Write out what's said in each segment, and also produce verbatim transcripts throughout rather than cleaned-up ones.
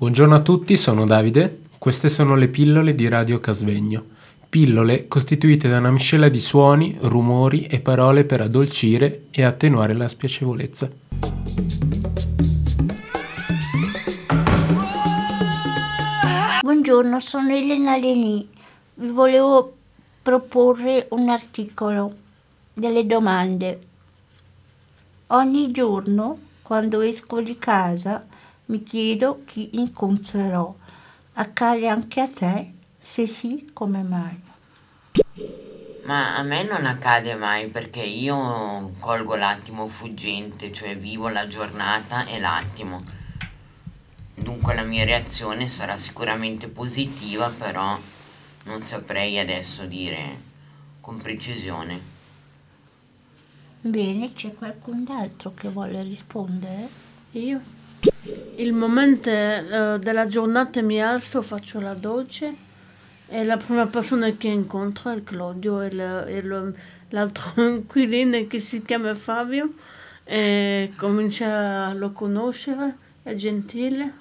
Buongiorno a tutti, sono Davide. Queste sono le pillole di Radio Casvegno. Pillole costituite da una miscela di suoni, rumori e parole per addolcire e attenuare la spiacevolezza. Buongiorno, sono Elena Leni. Vi volevo proporre un articolo, delle domande. Ogni giorno, quando esco di casa, mi chiedo chi incontrerò. Accade anche a te? Se sì, come mai? Ma a me non accade mai, perché io colgo l'attimo fuggente, cioè vivo la giornata e l'attimo. Dunque la mia reazione sarà sicuramente positiva, però non saprei adesso dire con precisione. Bene, c'è qualcun altro che vuole rispondere? Io? Il momento eh, della giornata mi alzo, faccio la doccia e la prima persona che incontro è Claudio e, la, e lo, l'altro inquilino che si chiama Fabio, e comincia a lo conoscere, è gentile,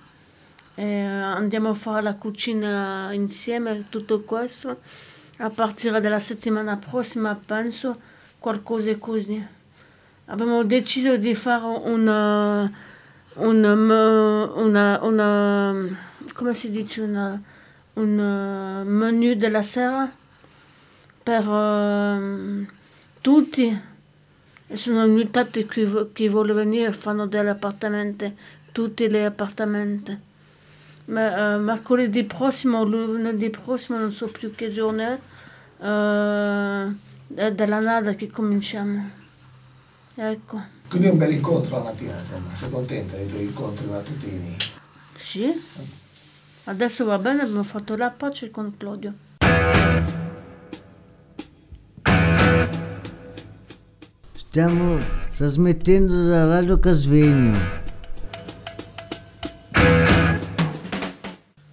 e andiamo a fare la cucina insieme, tutto questo. A partire dalla settimana prossima penso qualcosa così. Abbiamo deciso di fare un un una, una come si dice una, un menu della sera per uh, tutti, e sono invitati chi, vo- chi vuole venire, fanno degli appartamenti, tutti gli appartamenti. Ma uh, mercoledì prossimo, lunedì prossimo, non so più che giorno è, uh, è della nada che cominciamo, ecco. Quindi è un bel incontro la mattina, insomma. Sei contenta dei tuoi incontri mattutini? Sì, adesso va bene, abbiamo fatto la pace con Claudio. Stiamo trasmettendo da Radio Casvegno.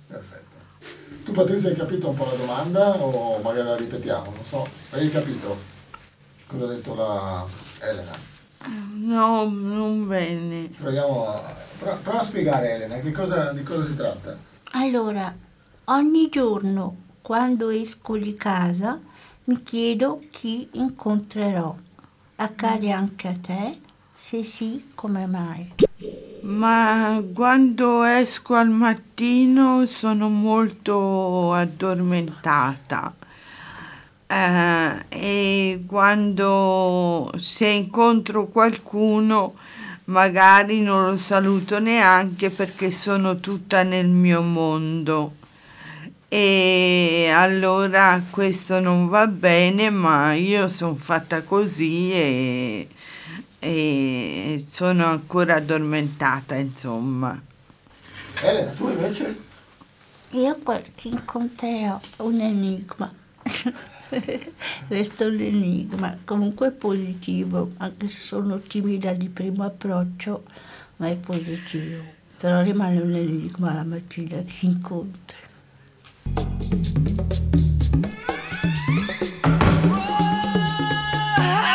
Perfetto. Tu Patrizia hai capito un po' la domanda, o magari la ripetiamo, non so. Hai capito cosa ha detto la Elena? No, non bene. Proviamo a, pro, prova a spiegare, Elena, che cosa, di cosa si tratta. Allora, ogni giorno quando esco di casa mi chiedo chi incontrerò. Accade anche a te? Se sì, come mai? Ma quando esco al mattino sono molto addormentata. Uh, e quando se incontro qualcuno magari non lo saluto neanche, perché sono tutta nel mio mondo, e allora questo non va bene, ma io sono fatta così e, e sono ancora addormentata, insomma. Elena, tu invece? Io ti incontrerò un enigma. Resto l'enigma, comunque è positivo, anche se sono timida di primo approccio, ma è positivo. Però rimane un enigma la mattina che incontri.